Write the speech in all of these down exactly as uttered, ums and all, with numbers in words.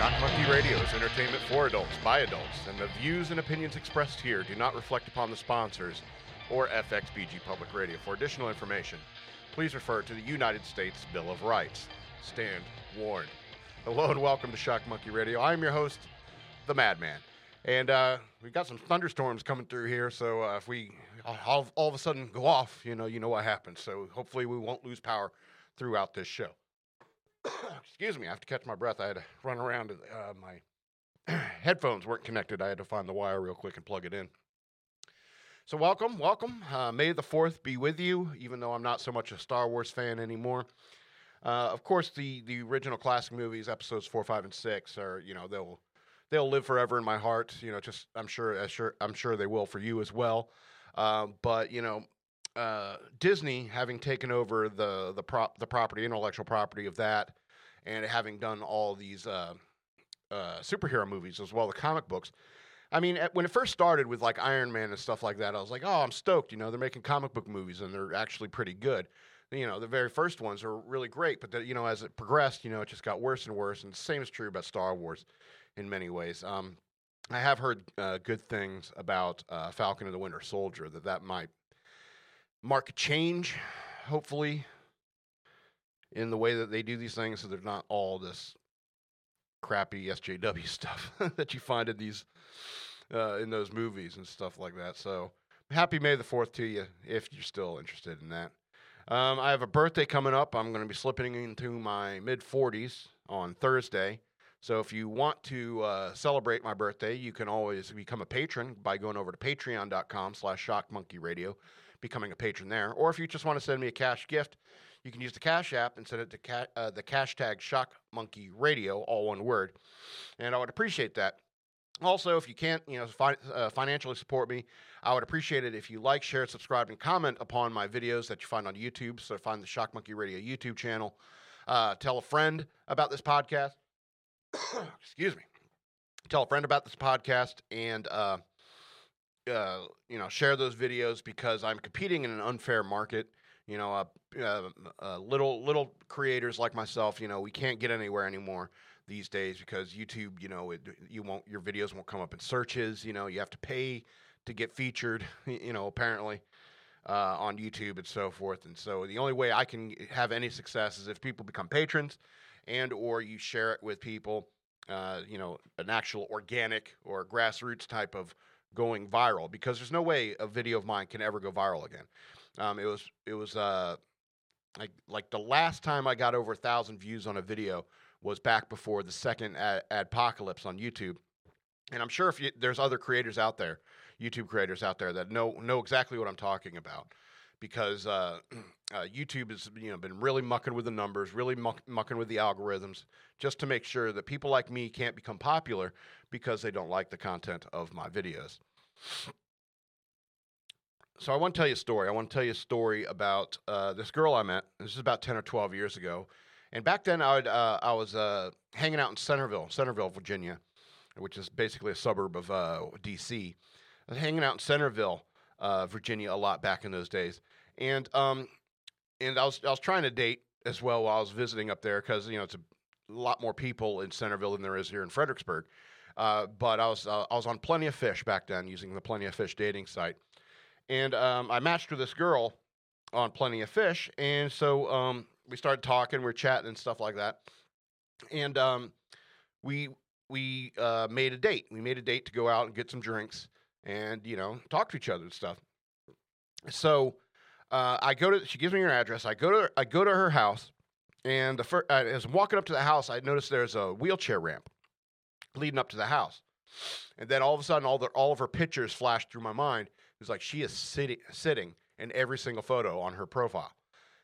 Shock Monkey Radio is entertainment for adults, by adults, and the views and opinions expressed here do not reflect upon the sponsors or F X B G Public Radio. For additional information, please refer to the United States Bill of Rights. Stand warned. Hello and welcome to Shock Monkey Radio. I'm your host, the Madman. And uh, we've got some thunderstorms coming through here, so uh, if we all, all of a sudden go off, you know, you know what happens. So hopefully we won't lose power throughout this show. Excuse me, I have to catch my breath. I had to run around. Uh, my headphones weren't connected. I had to find the wire real quick and plug it in. So welcome, welcome. Uh, May the fourth be with you, even though I'm not so much a Star Wars fan anymore. Uh, of course, the, the original classic movies, episodes four, five, and six, are, you know, they'll they'll live forever in my heart. You know, just I'm sure, as sure I'm sure they will for you as well. Uh, but you know. Uh, Disney, having taken over the the prop the property, intellectual property of that, and having done all these uh, uh, superhero movies as well, the comic books. I mean, at, when it first started with like Iron Man and stuff like that, I was like, oh, I'm stoked. You know, they're making comic book movies and they're actually pretty good. You know, the very first ones are really great, but the, you know, as it progressed, you know, it just got worse and worse. And the same is true about Star Wars, in many ways. Um, I have heard uh, good things about uh, Falcon and the Winter Soldier. That that might mark a change, hopefully, in the way that they do these things, so they're not all this crappy S J W stuff that you find in these uh, in those movies and stuff like that. So, happy May the fourth to you, if you're still interested in that. Um, I have a birthday coming up. I'm going to be slipping into my mid forties on Thursday. So if you want to uh, celebrate my birthday, you can always become a patron by going over to patreon dot com slash shock monkey radio. Becoming a patron there, or if you just want to send me a cash gift, you can use the Cash App and send it to ca- uh, the cash tag Shock Monkey Radio, all one word, and I would appreciate that. Also, if you can't, you know, fi- uh, financially support me, I would appreciate it if you like, share, subscribe, and comment upon my videos that you find on YouTube. So find the Shock Monkey Radio YouTube channel. Uh, tell a friend about this podcast. Excuse me. Tell a friend about this podcast and. Uh, Uh, you know, share those videos, because I'm competing in an unfair market. You know, uh, uh, uh, little little creators like myself, you know, we can't get anywhere anymore these days because YouTube, you know, it, you won't your videos won't come up in searches. You know, you have to pay to get featured. You know, apparently uh, on YouTube and so forth. And so the only way I can have any success is if people become patrons, and or you share it with people. Uh, you know, an actual organic or grassroots type of going viral, because there's no way a video of mine can ever go viral again. Um, it was it was uh, like like the last time I got over a thousand views on a video was back before the second ad- adpocalypse on YouTube. And I'm sure if you, there's other creators out there, YouTube creators out there that know know exactly what I'm talking about, because uh, uh, YouTube has you know been really mucking with the numbers, really muck, mucking with the algorithms, just to make sure that people like me can't become popular because they don't like the content of my videos. So I want to tell you a story. I want to tell you a story about uh, this girl I met. This is about ten or twelve years ago. And back then I, would, uh, I was uh, hanging out in Centerville, Centerville, Virginia, which is basically a suburb of uh, D C. I was hanging out in Centerville, uh, Virginia a lot back in those days. And um, and I was I was trying to date as well while I was visiting up there, because, you know, it's a lot more people in Centerville than there is here in Fredericksburg. Uh, but I was uh, I was on Plenty of Fish back then, using the Plenty of Fish dating site, and um, I matched with this girl on Plenty of Fish, and so um, we started talking, we were chatting and stuff like that, and um, we we uh, made a date. We made a date to go out and get some drinks and, you know, talk to each other and stuff. So uh, I go to she gives me her address. I go to her, I go to her house, and the fir- I, as I'm walking up to the house, I noticed there's a wheelchair ramp leading up to the house. And then all of a sudden, all the all of her pictures flashed through my mind. It was like, she is sitting sitting in every single photo on her profile.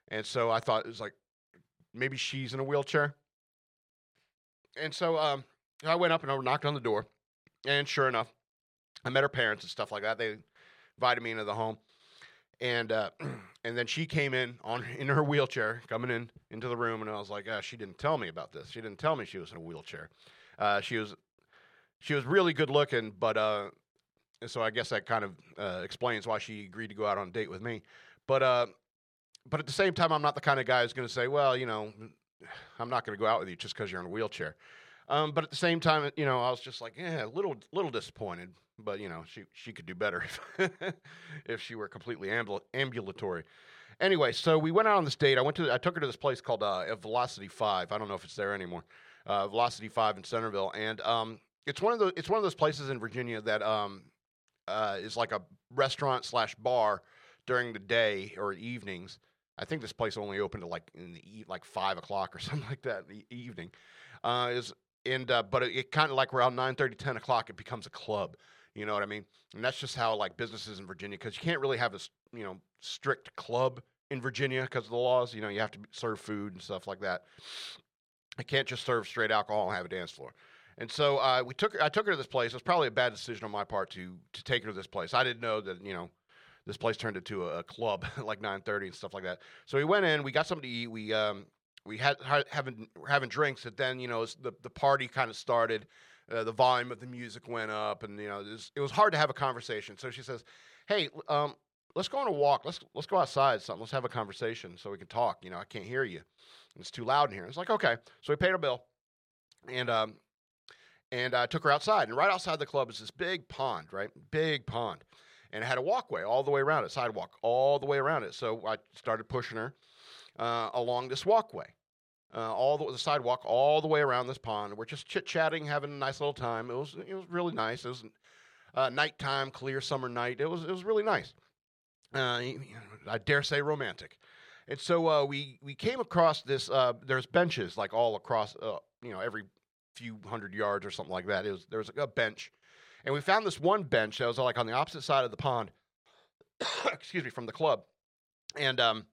And so I thought, it was like, maybe she's in a wheelchair. And so um, I went up and I knocked on the door. And sure enough, I met her parents and stuff like that. They invited me into the home. And uh, and then she came in on in her wheelchair, coming in into the room. And I was like, oh, she didn't tell me about this. She didn't tell me she was in a wheelchair. Uh, she was, she was really good looking, but uh, so I guess that kind of uh, explains why she agreed to go out on a date with me. But uh, but at the same time, I'm not the kind of guy who's going to say, well, you know, I'm not going to go out with you just because you're in a wheelchair. Um, but at the same time, you know, I was just like, yeah, a little, little disappointed. But, you know, she, she could do better if, if she were completely ambul- ambulatory. Anyway, so we went out on this date. I went to, I took her to this place called uh, Velocity Five. I don't know if it's there anymore. Uh, Velocity Five in Centerville, and um, it's one of the, it's one of those places in Virginia that um, uh, is like a restaurant slash bar during the day or evenings. I think this place only opened at like in the e- like five o'clock or something like that in the evening. Uh, is and uh, but it, it kind of like around nine thirty, ten o'clock, it becomes a club. You know what I mean? And that's just how, like, businesses in Virginia, because you can't really have a, you know, strict club in Virginia because of the laws. You know, you have to serve food and stuff like that. I can't just serve straight alcohol and have a dance floor. And so uh, we took I took her to this place. It was probably a bad decision on my part to to take her to this place. I didn't know that, you know, this place turned into a, a club like nine thirty and stuff like that. So we went in. We got something to eat. We um we had having having drinks. But then, you know, the the party kind of started. Uh, the volume of the music went up, and, you know, it was, it was hard to have a conversation. So she says, hey, um, let's go on a walk. Let's let's go outside or something. Let's have a conversation so we can talk. You know, I can't hear you. It's too loud in here. It's like, okay. So we paid her bill, and um, and I took her outside. And right outside the club is this big pond, right? Big pond. And it had a walkway all the way around it, sidewalk all the way around it. So I started pushing her uh, along this walkway. Uh, all the, the sidewalk, all the way around this pond. We're just chit-chatting, having a nice little time. It was it was really nice. It was uh, nighttime, clear summer night. It was it was really nice. Uh, I dare say romantic. And so uh, we we came across this. Uh, there's benches like all across, uh, you know, every few hundred yards or something like that. It was, there was a bench, and we found this one bench that was like on the opposite side of the pond. Excuse me, from the club, and um.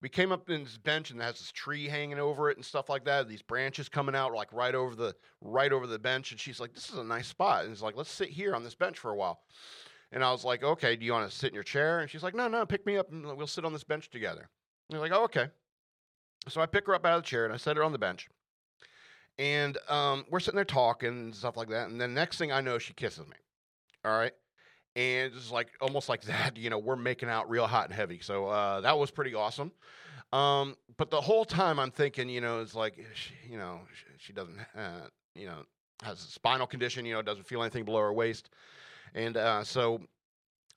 We came up in this bench, and it has this tree hanging over it and stuff like that. These branches coming out like right over the right over the bench. And she's like, this is a nice spot. And it's like, let's sit here on this bench for a while. And I was like, okay, do you want to sit in your chair? And she's like, no, no, pick me up, and we'll sit on this bench together. And I'm like, oh, okay. So I pick her up out of the chair, and I set her on the bench. And um, we're sitting there talking and stuff like that. And then next thing I know, she kisses me. All right. And it's like almost like that, you know, we're making out real hot and heavy. So uh, that was pretty awesome. Um, but the whole time I'm thinking, you know, it's like, she, you know, she, she doesn't, uh, you know, has a spinal condition, you know, doesn't feel anything below her waist. And uh, so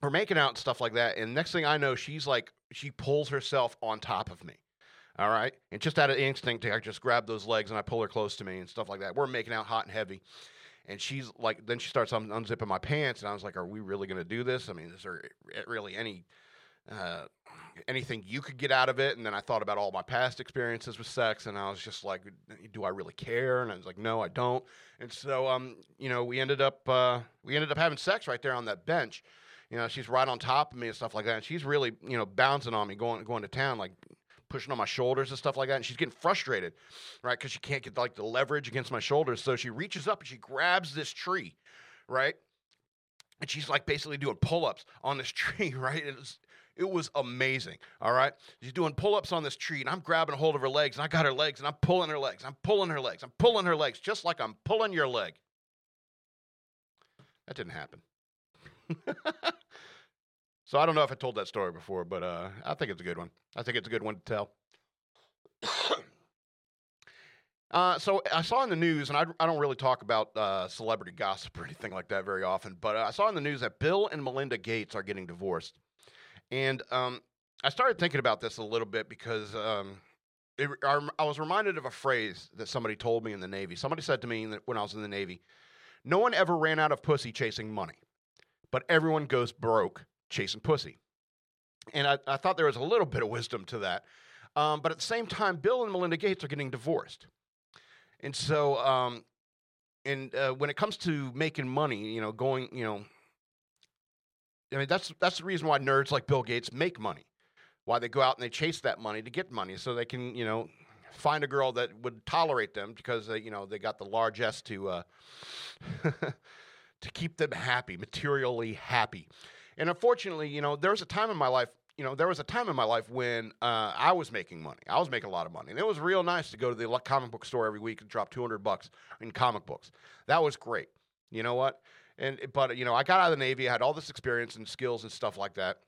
we're making out and stuff like that. And next thing I know, she's like, she pulls herself on top of me. All right. And just out of instinct, I just grab those legs and I pull her close to me and stuff like that. We're making out hot and heavy. And she's like, then she starts un- unzipping my pants, and I was like, "Are we really going to do this? I mean, is there really any uh, anything you could get out of it?" And then I thought about all my past experiences with sex, and I was just like, "Do I really care?" And I was like, "No, I don't." And so, um, you know, we ended up uh, we ended up having sex right there on that bench. You know, she's right on top of me and stuff like that, and she's really, you know, bouncing on me, going going to town, like pushing on my shoulders and stuff like that, and she's getting frustrated, right, because she can't get, like, the leverage against my shoulders, so she reaches up and she grabs this tree, right, and she's, like, basically doing pull-ups on this tree, right, and it was, it was amazing, all right, she's doing pull-ups on this tree, and I'm grabbing a hold of her legs, and I got her legs, and I'm pulling her legs, I'm pulling her legs, I'm pulling her legs, just like I'm pulling your leg. That didn't happen. So I don't know if I told that story before, but uh, I think it's a good one. I think it's a good one to tell. uh, so I saw in the news, and I, I don't really talk about uh, celebrity gossip or anything like that very often, but I saw in the news that Bill and Melinda Gates are getting divorced. And um, I started thinking about this a little bit because um, it, I, I was reminded of a phrase that somebody told me in the Navy. Somebody said to me when I was in the Navy, no one ever ran out of pussy chasing money, but everyone goes broke chasing pussy. And I, I thought there was a little bit of wisdom to that. Um, but at the same time, Bill and Melinda Gates are getting divorced. And so, um, and uh, when it comes to making money, you know, going, you know, I mean, that's, that's the reason why nerds like Bill Gates make money, why they go out and they chase that money to get money so they can, you know, find a girl that would tolerate them because, they, you know, they got the largesse to, uh, to keep them happy, materially happy. And unfortunately, you know, there was a time in my life, you know, there was a time in my life when uh, I was making money. I was making a lot of money. And it was real nice to go to the comic book store every week and drop two hundred bucks in comic books. That was great. You know what? And But, you know, I got out of the Navy. I had all this experience and skills and stuff like that.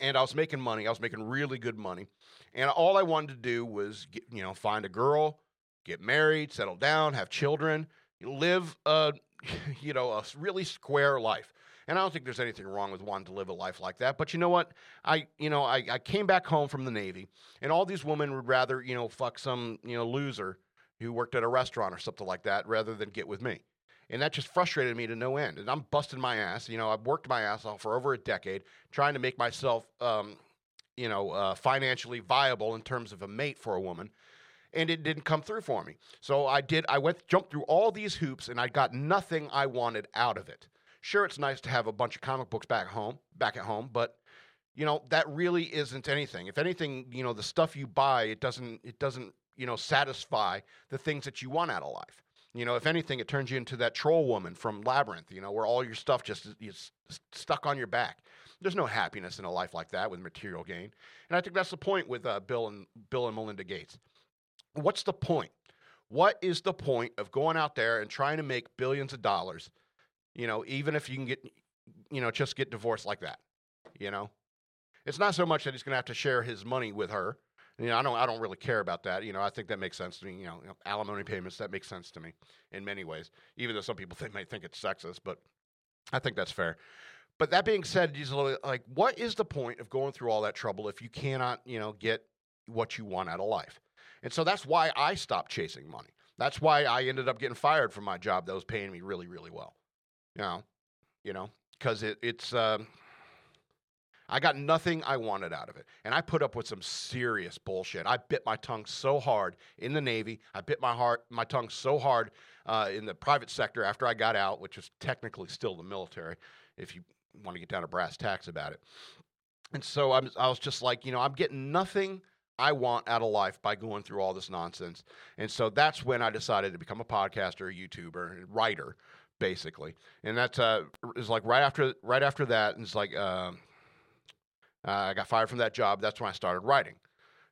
And I was making money. I was making really good money. And all I wanted to do was, get, you know, find a girl, get married, settle down, have children, live a, you know, a really square life. And I don't think there's anything wrong with wanting to live a life like that. But you know what? I, you know, I, I came back home from the Navy, and all these women would rather, you know, fuck some, you know, loser who worked at a restaurant or something like that rather than get with me. And that just frustrated me to no end. And I'm busting my ass. You know, I've worked my ass off for over a decade trying to make myself, um, you know, uh, financially viable in terms of a mate for a woman. And it didn't come through for me. So I did. I went, jumped through all these hoops, and I got nothing I wanted out of it. Sure, it's nice to have a bunch of comic books back home, back at home, but you know that really isn't anything. If anything, you know the stuff you buy, it doesn't, it doesn't, you know, satisfy the things that you want out of life. You know, if anything, it turns you into that troll woman from Labyrinth. You know, where all your stuff just is stuck on your back. There's no happiness in a life like that with material gain, and I think that's the point with uh, Bill and Bill and Melinda Gates. What's the point? What is the point of going out there and trying to make billions of dollars? You know, even if you can get, you know, just get divorced like that, you know, it's not so much that he's going to have to share his money with her. You know, I don't, I don't really care about that. You know, I think that makes sense to me. You know, you know alimony payments, that makes sense to me in many ways, even though some people think, may think it's sexist, but I think that's fair. But that being said, he's a little bit like, what is the point of going through all that trouble if you cannot, you know, get what you want out of life? And so that's why I stopped chasing money. That's why I ended up getting fired from my job that was paying me really, really well. You know, you know, because it, it's, um, I got nothing I wanted out of it. And I put up with some serious bullshit. I bit my tongue so hard in the Navy. I bit my heart, my tongue so hard uh, in the private sector after I got out, which was technically still the military, if you want to get down to brass tacks about it. And so I'm, I was just like, you know, I'm getting nothing I want out of life by going through all this nonsense. And so that's when I decided to become a podcaster, a YouTuber, a writer, basically. And that's uh is like right after right after that, and it's like um uh, I got fired from that job. That's when I started writing,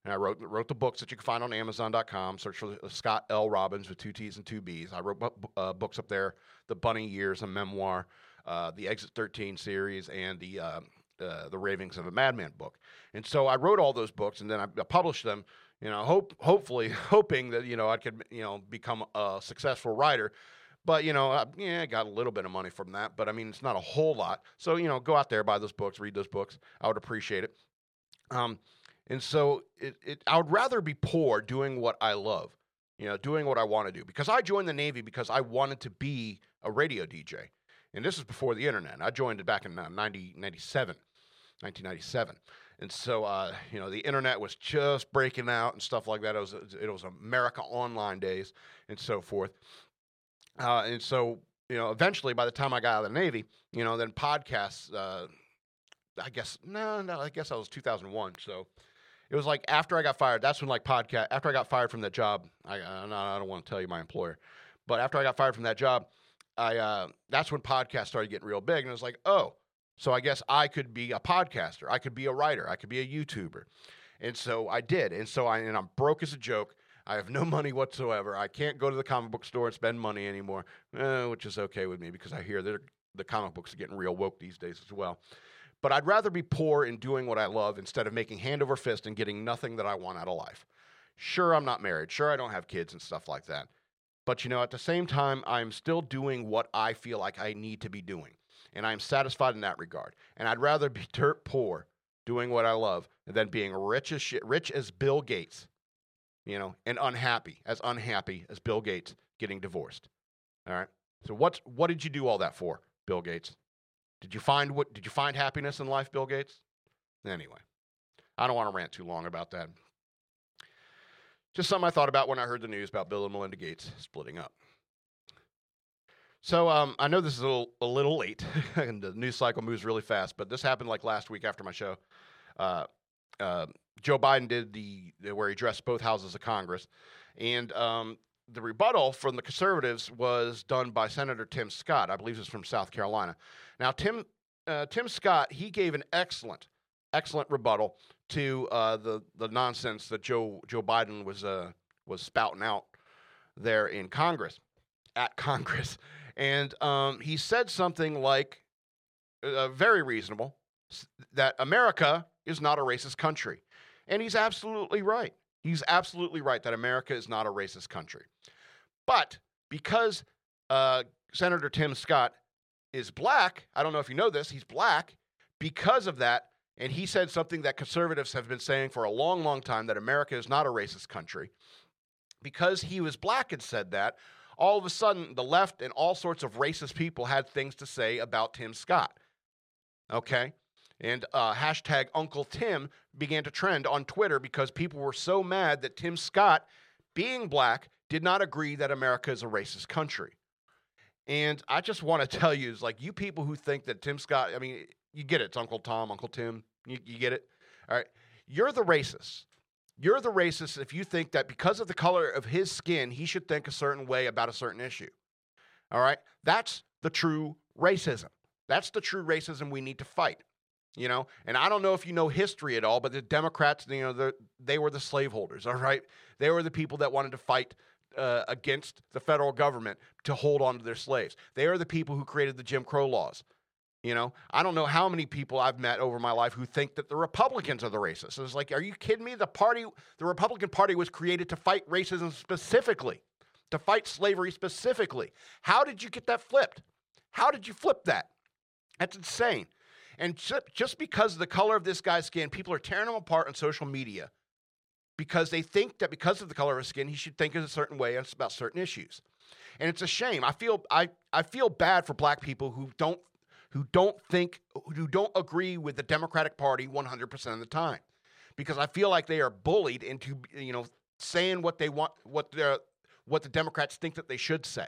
and I wrote wrote the books that you can find on Amazon dot com. Search for Scott L. Robbins with two T's and two B's. I wrote uh, books up there: The Bunny Years, a memoir, uh, the Exit thirteen series, and the uh, uh, the Ravings of a Madman book. And so I wrote all those books, and then I published them. You know, hope hopefully hoping that you know I could you know become a successful writer. But, you know, I, yeah, I got a little bit of money from that. But, I mean, it's not a whole lot. So, you know, go out there, buy those books, read those books. I would appreciate it. Um, and so it, it, I would rather be poor doing what I love, you know, doing what I want to do. Because I joined the Navy because I wanted to be a radio D J. And this is before the internet. I joined it back in nineteen ninety-seven. And so, uh, you know, the internet was just breaking out and stuff like that. It was, it was America Online days and so forth. Uh, and so, you know, eventually by the time I got out of the Navy, you know, then podcasts, uh, I guess, no, no, I guess I was two thousand one. So it was like after I got fired, that's when like podcast, after I got fired from that job, I, I, don't, I don't want to tell you my employer, but after I got fired from that job, I, uh, that's when podcasts started getting real big. And it was like, oh, so I guess I could be a podcaster. I could be a writer. I could be a YouTuber. And so I did. And so I, and I'm broke as a joke. I have no money whatsoever. I can't go to the comic book store and spend money anymore, eh, which is okay with me because I hear that the comic books are getting real woke these days as well. But I'd rather be poor in doing what I love instead of making hand over fist and getting nothing that I want out of life. Sure, I'm not married. Sure, I don't have kids and stuff like that. But, you know, at the same time, I'm still doing what I feel like I need to be doing, and I'm satisfied in that regard. And I'd rather be dirt poor doing what I love than being rich as shit, rich as Bill Gates. You know, and unhappy, as unhappy as Bill Gates getting divorced. All right. So what's what did you do all that for, Bill Gates? Did you find what did you find happiness in life, Bill Gates? Anyway, I don't want to rant too long about that. Just something I thought about when I heard the news about Bill and Melinda Gates splitting up. So um, I know this is a little, a little late, and the news cycle moves really fast, but this happened like last week after my show. Uh, uh, Joe Biden did the, where he addressed both houses of Congress. And um, the rebuttal from the conservatives was done by Senator Tim Scott. I believe he's from South Carolina. Now, Tim uh, Tim Scott, he gave an excellent, excellent rebuttal to uh, the, the nonsense that Joe Joe Biden was uh, was spouting out there in Congress, at Congress. And um, he said something like, uh, very reasonable, that America is not a racist country. And he's absolutely right. He's absolutely right that America is not a racist country. But because uh, Senator Tim Scott is black, I don't know if you know this, he's black because of that. And he said something that conservatives have been saying for a long, long time, that America is not a racist country. Because he was black and said that, all of a sudden the left and all sorts of racist people had things to say about Tim Scott. Okay? And uh, hashtag Uncle Tim began to trend on Twitter because people were so mad that Tim Scott, being black, did not agree that America is a racist country. And I just want to tell you, it's like, you people who think that Tim Scott, I mean, you get it. It's Uncle Tom, Uncle Tim. You, you get it? All right. You're the racist. You're the racist if you think that because of the color of his skin, he should think a certain way about a certain issue. All right? That's the true racism. That's the true racism we need to fight. You know? And I don't know if you know history at all, but the Democrats, you know, the, they were the slaveholders. All right? They were the people that wanted to fight uh, against the federal government to hold on to their slaves. They are the people who created the Jim Crow laws. You know, I don't know how many people I've met over my life who think that the Republicans are the racists. It's like, are you kidding me? The party, the Republican Party was created to fight racism specifically, to fight slavery specifically. How did you get that flipped? How did you flip that? That's insane. And just because of the color of this guy's skin, people are tearing him apart on social media because they think that because of the color of his skin, he should think in a certain way about certain issues. And it's a shame. I feel, I, I feel bad for black people who don't, who don't think, who don't agree with the Democratic Party one hundred percent of the time, because I feel like they are bullied into, you know, saying what they want, what the what the Democrats think that they should say.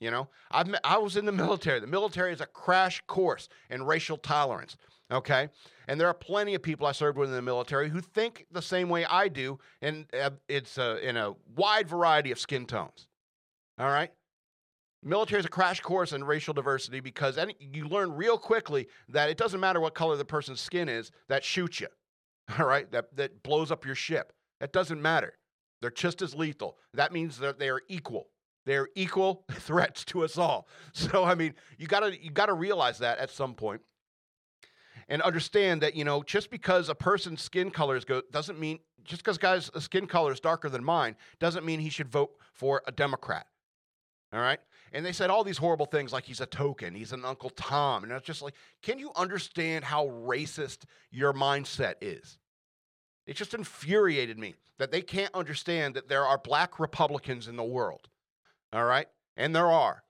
You know, I've met, I was in the military. The military is a crash course in racial tolerance. Okay, and there are plenty of people I served with in the military who think the same way I do, and it's uh, in a wide variety of skin tones. All right. Military is a crash course in racial diversity because any, you learn real quickly that it doesn't matter what color the person's skin is, that shoots you, all right? That that blows up your ship. That doesn't matter. They're just as lethal. That means that they are equal. They are equal threats to us all. So, I mean, you gotta you gotta realize that at some point and understand that, you know, just because a person's skin colors go doesn't mean, just because guys' skin color is darker than mine doesn't mean he should vote for a Democrat, all right? And they said all these horrible things like he's a token, he's an Uncle Tom. And it's just like, can you understand how racist your mindset is? It just infuriated me that they can't understand that there are black Republicans in the world. All right? And there are.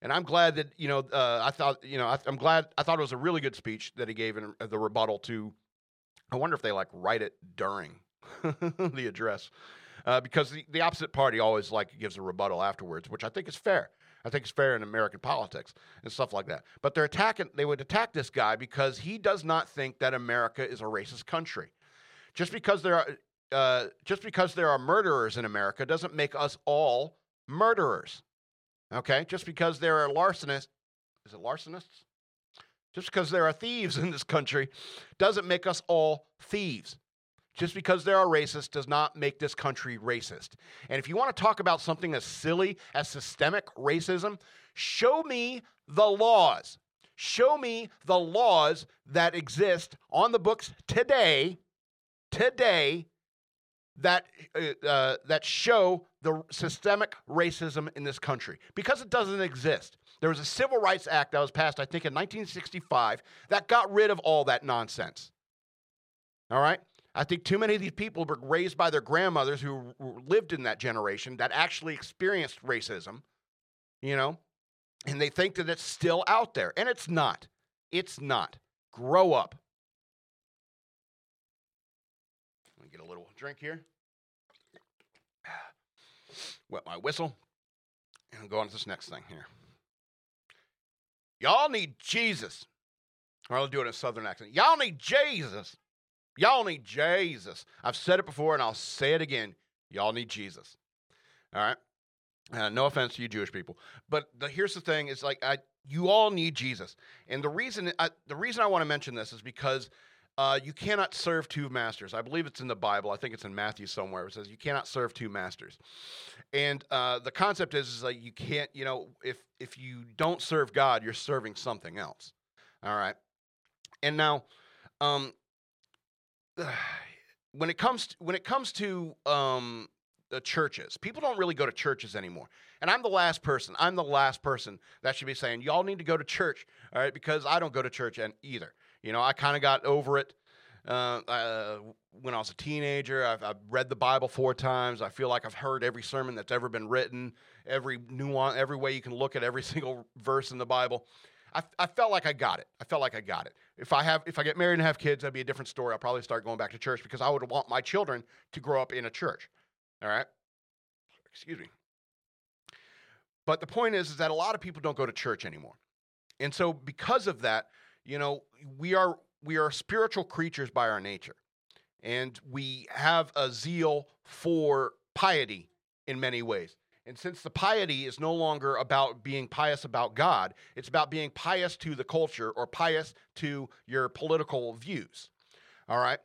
And I'm glad that, you know, uh, I thought, you know, I, I'm glad, I thought it was a really good speech that he gave in uh, the rebuttal to, I wonder if they like write it during the address. Uh, because the, the opposite party always, like, gives a rebuttal afterwards, which I think is fair. I think it's fair in American politics and stuff like that. But they're attacking, they would attack this guy because he does not think that America is a racist country. Just because there are, uh, just because there are murderers in America doesn't make us all murderers, okay? Just because there are larcenists, is it larcenists? Just because there are thieves in this country doesn't make us all thieves. Just because there are racists does not make this country racist. And if you want to talk about something as silly as systemic racism, show me the laws. Show me the laws that exist on the books today, today, that, uh, uh, that show the systemic racism in this country. Because it doesn't exist. There was a Civil Rights Act that was passed, I think, in nineteen sixty-five that got rid of all that nonsense. All right? I think too many of these people were raised by their grandmothers who lived in that generation that actually experienced racism, you know, and they think that it's still out there. And it's not. It's not. Grow up. Let me get a little drink here. Wet my whistle. And I'll go on to this next thing here. Y'all need Jesus. Or I'll do it in a southern accent. Y'all need Jesus. Y'all need Jesus. I've said it before, and I'll say it again. Y'all need Jesus. All right? Uh, no offense to you Jewish people. But the, here's the thing. It's like I, you all need Jesus. And the reason I, the reason I want to mention this is because uh, you cannot serve two masters. I believe it's in the Bible. I think it's in Matthew somewhere. It says you cannot serve two masters. And uh, the concept is, is like you can't, you know, if if you don't serve God, you're serving something else. All right? And now... Um, when it comes to, when it comes to um, the churches, people don't really go to churches anymore. And I'm the last person. I'm the last person that should be saying, y'all need to go to church, all right, because I don't go to church and either. You know, I kind of got over it uh, uh, when I was a teenager. I've, I've read the Bible four times. I feel like I've heard every sermon that's ever been written, every nuance, every way you can look at every single verse in the Bible. I, I felt like I got it. I felt like I got it. If I have, if I get married and have kids, that'd be a different story. I'll probably start going back to church because I would want my children to grow up in a church. All right? Excuse me. But the point is, is that a lot of people don't go to church anymore. And so because of that, you know, we are we are spiritual creatures by our nature. And we have a zeal for piety in many ways. And since the piety is no longer about being pious about God, it's about being pious to the culture or pious to your political views, all right?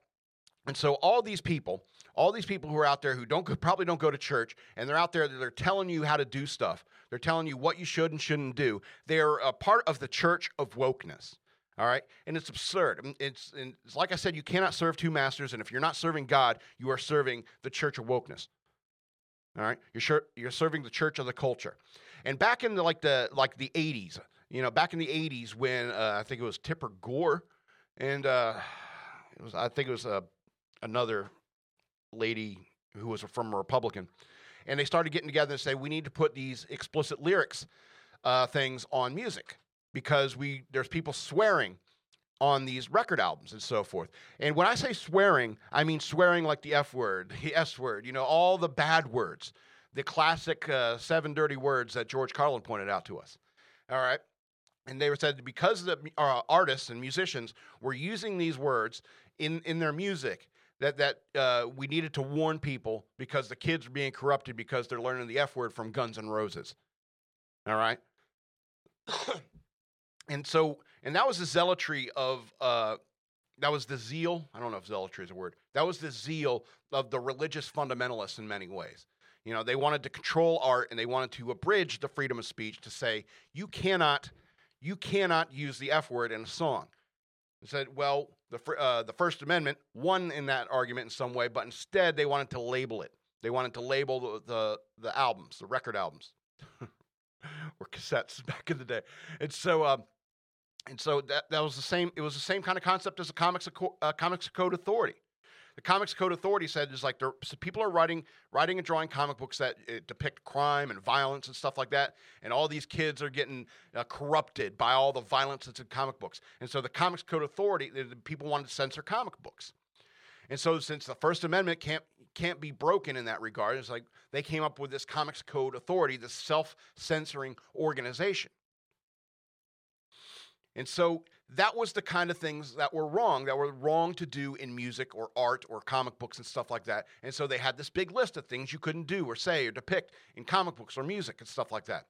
And so all these people, all these people who are out there who don't probably don't go to church, and they're out there, they're telling you how to do stuff. They're telling you what you should and shouldn't do. They're a part of the church of wokeness, all right? And it's absurd. It's, and it's like I said, you cannot serve two masters, and if you're not serving God, you are serving the church of wokeness. All right, you're sure you're serving the church of the culture. And back in the, like the like the eighties, you know, back in the eighties when uh, I think it was Tipper Gore, and uh, it was I think it was uh, another lady who was from a Republican, and they started getting together and say we need to put these explicit lyrics uh, things on music because we there's people swearing on these record albums and so forth. And when I say swearing, I mean swearing like the F word, the S word, you know, all the bad words, the classic uh, seven dirty words that George Carlin pointed out to us, all right? And they were said because the uh, artists and musicians were using these words in, in their music that, that uh, we needed to warn people because the kids were being corrupted because they're learning the F word from Guns N' Roses, all right? And so... And that was the zealotry of, uh, that was the zeal, I don't know if zealotry is a word, that was the zeal of the religious fundamentalists in many ways. You know, they wanted to control art and they wanted to abridge the freedom of speech to say, you cannot, you cannot use the F word in a song. They said, well, the, uh, the First Amendment won in that argument in some way, but instead they wanted to label it. They wanted to label the, the, the albums, the record albums, or cassettes back in the day. And so, um. And so that, that was the same, it was the same kind of concept as the Comics, uh, Comics Code Authority. The Comics Code Authority said is like, so people are writing writing and drawing comic books that uh, depict crime and violence and stuff like that, and all these kids are getting uh, corrupted by all the violence that's in comic books. And so the Comics Code Authority, the, the people wanted to censor comic books. And so since the First Amendment can't can't be broken in that regard, it's like they came up with this Comics Code Authority, this self-censoring organization. And so that was the kind of things that were wrong, that were wrong to do in music or art or comic books and stuff like that. And so they had this big list of things you couldn't do or say or depict in comic books or music and stuff like that.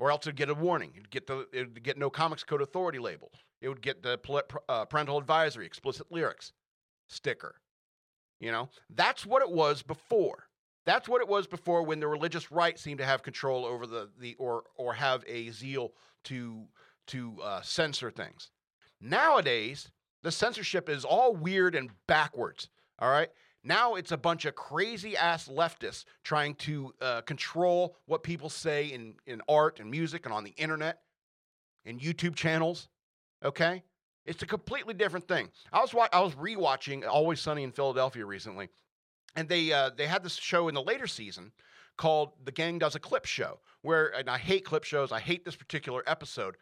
Or else it'd get a warning. It'd get, the, it'd get no Comics Code Authority label. It would get the uh, parental advisory, explicit lyrics sticker. You know, that's what it was before. That's what it was before when the religious right seemed to have control over the, the or, or have a zeal to... to uh, censor things. Nowadays, the censorship is all weird and backwards, all right? Now it's a bunch of crazy-ass leftists trying to uh, control what people say in, in art and music and on the internet and YouTube channels, okay? It's a completely different thing. I was wa- I was re-watching Always Sunny in Philadelphia recently, and they uh, they had this show in the later season called The Gang Does a Clip Show, where, and I hate clip shows, I hate this particular episode,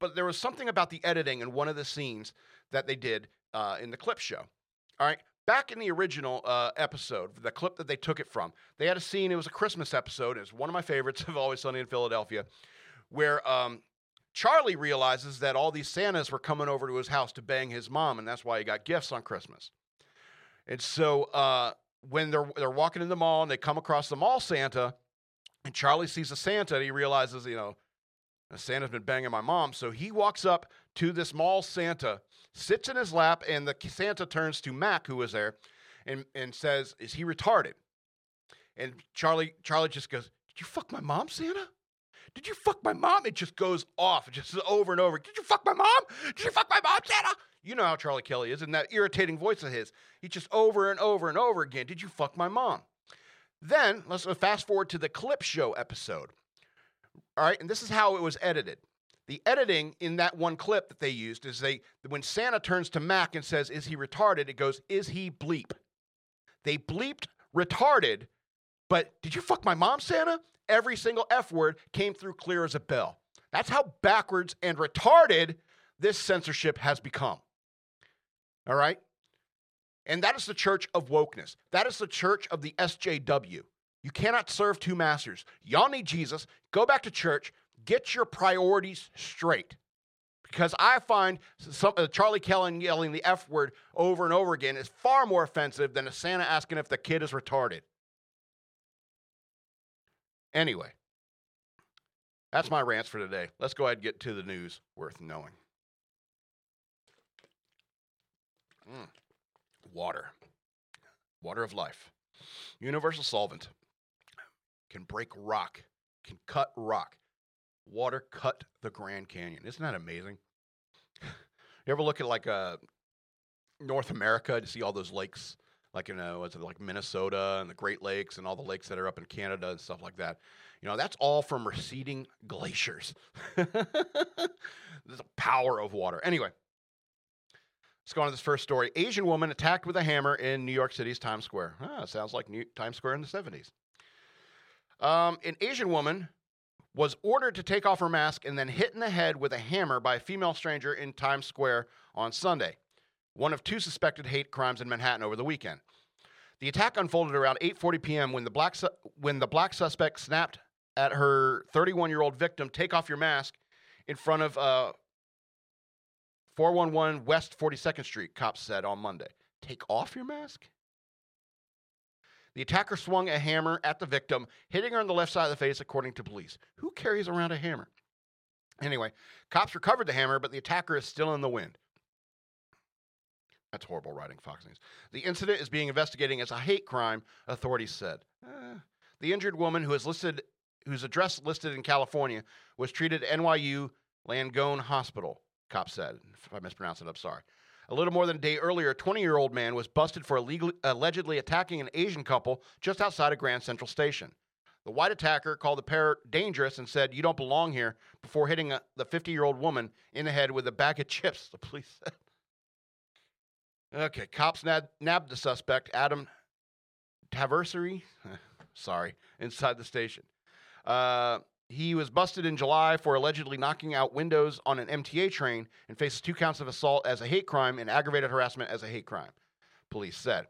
but there was something about the editing in one of the scenes that they did uh, in the clip show. All right, back in the original uh, episode, the clip that they took it from, they had a scene, it was a Christmas episode, it's one of my favorites of Always Sunny in Philadelphia, where um, Charlie realizes that all these Santas were coming over to his house to bang his mom, and that's why he got gifts on Christmas. And so uh, when they're, they're walking in the mall and they come across the mall Santa, and Charlie sees a Santa, and he realizes, you know, Santa's been banging my mom. So he walks up to this mall Santa, sits in his lap, and the Santa turns to Mac, who was there, and, and says, is he retarded? And Charlie Charlie just goes, did you fuck my mom, Santa? Did you fuck my mom? It just goes off just over and over. Did you fuck my mom? Did you fuck my mom, Santa? You know how Charlie Kelly is in that irritating voice of his. He just over and over and over again. Did you fuck my mom? Then let's fast forward to the clip show episode. All right, and this is how it was edited. The editing in that one clip that they used is they, when Santa turns to Mac and says, is he retarded? It goes, is he bleep? They bleeped retarded, but did you fuck my mom, Santa? Every single F word came through clear as a bell. That's how backwards and retarded this censorship has become. All right? And that is the church of wokeness. That is the church of the S J W. You cannot serve two masters. Y'all need Jesus. Go back to church. Get your priorities straight. Because I find some, uh, Charlie Kelly yelling the F word over and over again is far more offensive than a Santa asking if the kid is retarded. Anyway, that's my rants for today. Let's go ahead and get to the news worth knowing. Mm. Water. Water of life. Universal solvent. Can break rock. Can cut rock. Water cut the Grand Canyon. Isn't that amazing? You ever look at like uh, North America to see all those lakes? Like, you know, what's it, like Minnesota and the Great Lakes and all the lakes that are up in Canada and stuff like that. You know, that's all from receding glaciers. This is the power of water. Anyway, let's go on to this first story. Asian woman attacked with a hammer in New York City's Times Square. Ah, sounds like New Times Square in the seventies. Um, an Asian woman was ordered to take off her mask and then hit in the head with a hammer by a female stranger in Times Square on Sunday. One of two suspected hate crimes in Manhattan over the weekend. The attack unfolded around eight forty p.m. when the black su- when the black suspect snapped at her thirty-one-year-old victim, take off your mask, in front of uh, four eleven West forty-second Street, cops said on Monday. Take off your mask? The attacker swung a hammer at the victim, hitting her on the left side of the face, according to police. Who carries around a hammer? Anyway, cops recovered the hammer, but the attacker is still in the wind. That's horrible writing, Fox News. The incident is being investigated as a hate crime, authorities said. Eh. The injured woman, who is listed, whose address listed in California, was treated at N Y U Langone Hospital, cops said. If I mispronounced it, I'm sorry. A little more than a day earlier, a twenty-year-old man was busted for illegally, allegedly attacking an Asian couple just outside of Grand Central Station. The white attacker called the pair dangerous and said, you don't belong here, before hitting a, the fifty-year-old woman in the head with a bag of chips, the police said. Okay, cops nab- nabbed the suspect, Adam Taversary, sorry, inside the station. Uh, he was busted in July for allegedly knocking out windows on an M T A train and faces two counts of assault as a hate crime and aggravated harassment as a hate crime, police said.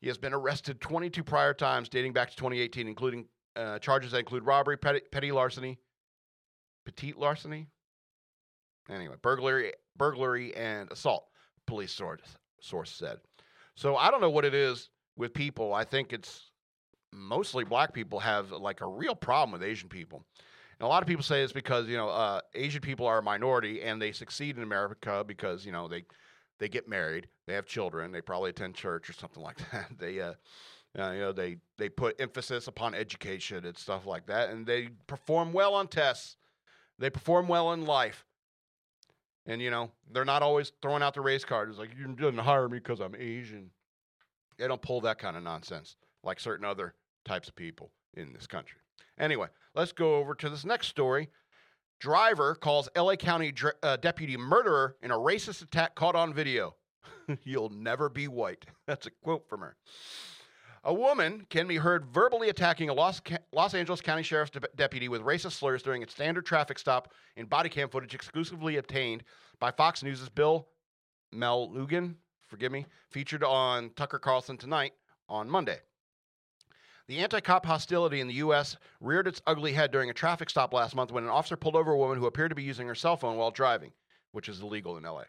He has been arrested twenty-two prior times dating back to twenty eighteen, including uh, charges that include robbery, petty, petty larceny, petite larceny, anyway, burglary, burglary and assault, police sources. source said. So I don't know what it is with people. I think it's mostly black people have like a real problem with Asian people. And a lot of people say it's because, you know, uh, Asian people are a minority and they succeed in America because, you know, they, they get married, they have children, they probably attend church or something like that. They, uh, uh, you know, they, they put emphasis upon education and stuff like that. And they perform well on tests. They perform well in life. And, you know, they're not always throwing out the race card. It's like, you didn't hire me because I'm Asian. They don't pull that kind of nonsense like certain other types of people in this country. Anyway, let's go over to this next story. Driver calls L A County dr- uh, deputy murderer in a racist attack caught on video. You'll never be white. That's a quote from her. A woman can be heard verbally attacking a Los, Ca- Los Angeles County Sheriff's de- deputy with racist slurs during a standard traffic stop in body cam footage exclusively obtained by Fox News' Bill Melugan, forgive me, featured on Tucker Carlson Tonight on Monday. The anti-cop hostility in the U S reared its ugly head during a traffic stop last month when an officer pulled over a woman who appeared to be using her cell phone while driving, which is illegal in L A.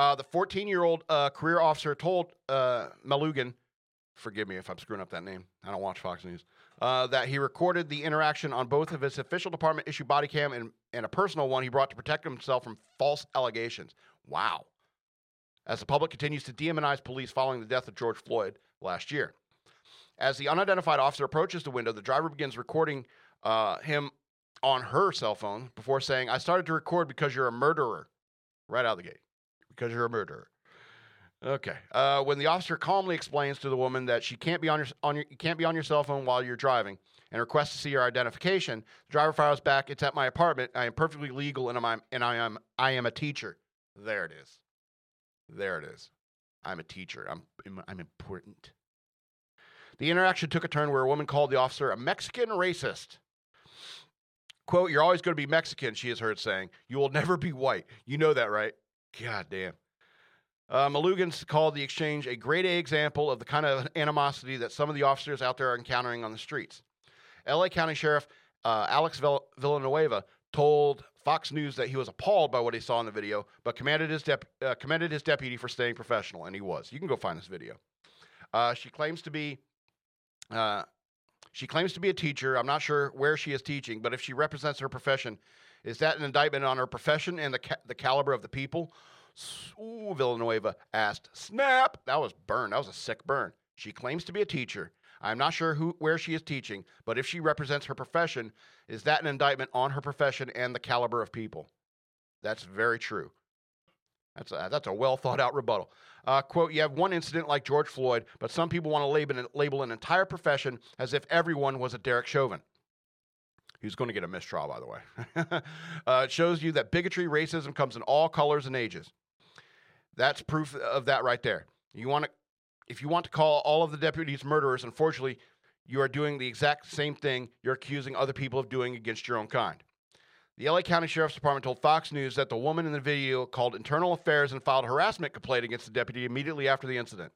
Uh, the fourteen-year-old uh, career officer told uh, Melugan, forgive me if I'm screwing up that name. I don't watch Fox News. Uh, that he recorded the interaction on both of his official department issue body cam and, and a personal one he brought to protect himself from false allegations. Wow. As the public continues to demonize police following the death of George Floyd last year. As the unidentified officer approaches the window, the driver begins recording uh, him on her cell phone before saying, I started to record because you're a murderer. Right out of the gate. Because you're a murderer. Okay. Uh, when the officer calmly explains to the woman that she can't be on your, on your, you can't be on your cell phone while you're driving and requests to see her identification, the driver fires back, it's at my apartment. I am perfectly legal and, I'm, and I, am, I am a teacher. There it is. There it is. I'm a teacher. I'm I'm important. The interaction took a turn where a woman called the officer a Mexican racist. Quote, you're always going to be Mexican, she is heard saying. You will never be white. You know that, right? God damn. Uh, Melugan called the exchange a grade A example of the kind of animosity that some of the officers out there are encountering on the streets. L A County Sheriff uh, Alex Vill- Villanueva told Fox News that he was appalled by what he saw in the video, but commended his, dep- uh, commended his deputy for staying professional, and he was. You can go find this video. Uh, she claims to be... Uh, She claims to be a teacher. I'm not sure where she is teaching, but if she represents her profession, is that an indictment on her profession and the ca- the caliber of the people? Ooh, Villanueva asked. Snap! That was burn. That was a sick burn. She claims to be a teacher. I'm not sure who where she is teaching, but if she represents her profession, is that an indictment on her profession and the caliber of people? That's very true. That's a, that's a well-thought-out rebuttal. Uh, quote, you have one incident like George Floyd, but some people want to label, label an entire profession as if everyone was a Derek Chauvin. He was going to get a mistrial, by the way. uh, it shows you that bigotry, racism comes in all colors and ages. That's proof of that right there. You want to, if you want to call all of the deputies murderers, unfortunately, you are doing the exact same thing you're accusing other people of doing against your own kind. The L A County Sheriff's Department told Fox News that the woman in the video called Internal Affairs and filed a harassment complaint against the deputy immediately after the incident.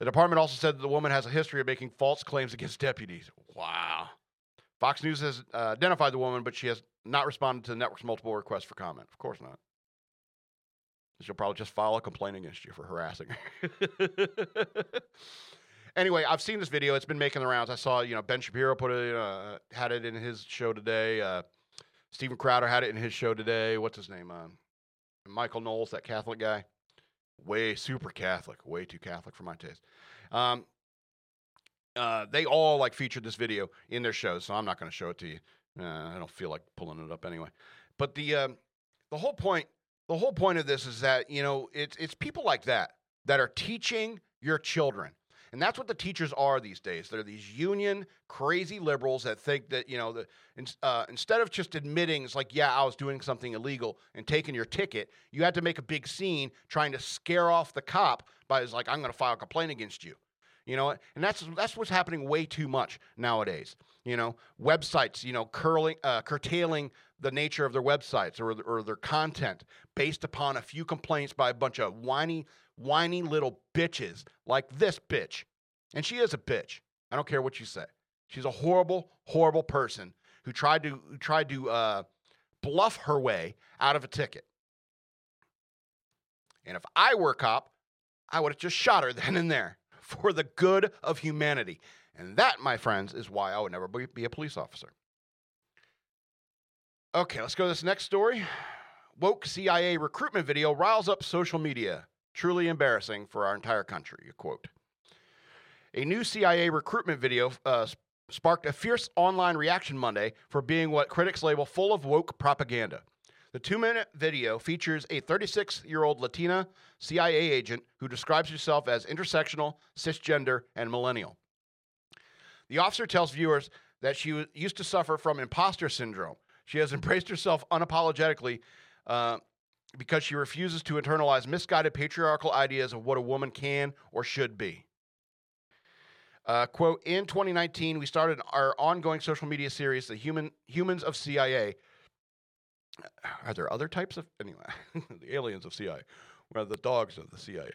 The department also said that the woman has a history of making false claims against deputies. Wow. Fox News has uh, identified the woman, but she has not responded to the network's multiple requests for comment. Of course not. She'll probably just file a complaint against you for harassing her. Anyway, I've seen this video. It's been making the rounds. I saw, you know, Ben Shapiro put it, uh, had it in his show today. Uh, Steven Crowder had it in his show today. What's his name? Um, Michael Knowles, that Catholic guy. Way super Catholic. Way too Catholic for my taste. Um, uh, they all like featured this video in their shows, so I'm not going to show it to you. Uh, I don't feel like pulling it up anyway. But the um, the whole point the whole point of this is that, you know, it's it's people like that that are teaching your children. And that's what the teachers are these days. They're these union, crazy liberals that think that, you know, the, uh, instead of just admitting it's like, yeah, I was doing something illegal and taking your ticket, you had to make a big scene trying to scare off the cop by, it's like, I'm going to file a complaint against you. You know, and that's that's what's happening way too much nowadays. You know, websites, you know, curling, uh, curtailing the nature of their websites or or their content based upon a few complaints by a bunch of whiny Whiny little bitches like this bitch. And she is a bitch. I don't care what you say. She's a horrible, horrible person who tried to who tried to uh, bluff her way out of a ticket. And if I were a cop, I would have just shot her then and there for the good of humanity. And that, my friends, is why I would never be, be a police officer. Okay, let's go to this next story. Woke C I A recruitment video riles up social media. Truly embarrassing for our entire country, you quote. A new C I A recruitment video uh, sparked a fierce online reaction Monday for being what critics label full of woke propaganda. The two-minute video features a thirty-six-year-old Latina C I A agent who describes herself as intersectional, cisgender, and millennial. The officer tells viewers that she used to suffer from imposter syndrome. She has embraced herself unapologetically, uh, because she refuses to internalize misguided patriarchal ideas of what a woman can or should be. Uh, quote, in twenty nineteen, we started our ongoing social media series, The Human Humans of C I A. Are there other types of... Anyway, the aliens of C I A. Well, the dogs of the C I A.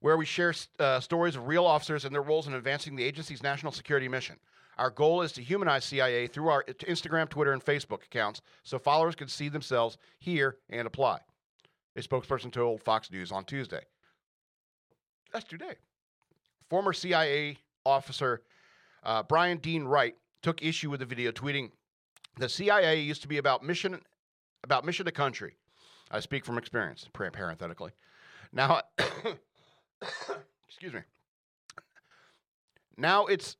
Where we share uh, stories of real officers and their roles in advancing the agency's national security mission. Our goal is to humanize C I A through our Instagram, Twitter, and Facebook accounts so followers can see themselves, hear, and apply. A spokesperson told Fox News on Tuesday. That's today. Former C I A officer uh, Brian Dean Wright took issue with the video, tweeting, "The C I A used to be about mission, about mission to country. I speak from experience, parenthetically. Now, excuse me. Now it's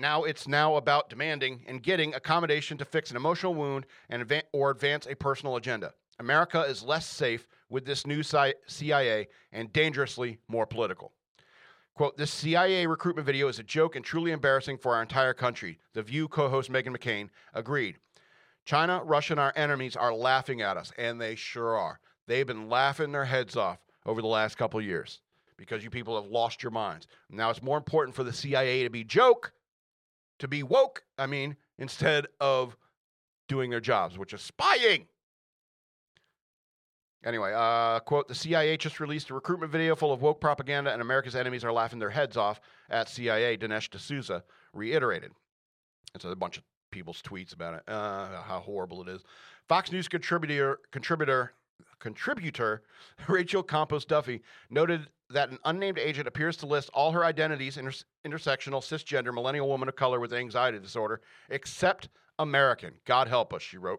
now it's now about demanding and getting accommodation to fix an emotional wound and adva- or advance a personal agenda. America is less safe with this new C I A and dangerously more political. Quote, this C I A recruitment video is a joke and truly embarrassing for our entire country. The View co-host Megan McCain agreed. China, Russia, and our enemies are laughing at us, and they sure are. They've been laughing their heads off over the last couple of years because you people have lost your minds. Now it's more important for the C I A to be joke, to be woke, I mean, instead of doing their jobs, which is spying. Anyway, uh, quote, the C I A just released a recruitment video full of woke propaganda and America's enemies are laughing their heads off at C I A, Dinesh D'Souza reiterated. It's a bunch of people's tweets about it, uh, how horrible it is. Fox News contributor contributor, contributor Rachel Campos Duffy noted that an unnamed agent appears to list all her identities, inter- intersectional, cisgender, millennial woman of color with anxiety disorder, except American. God help us, she wrote.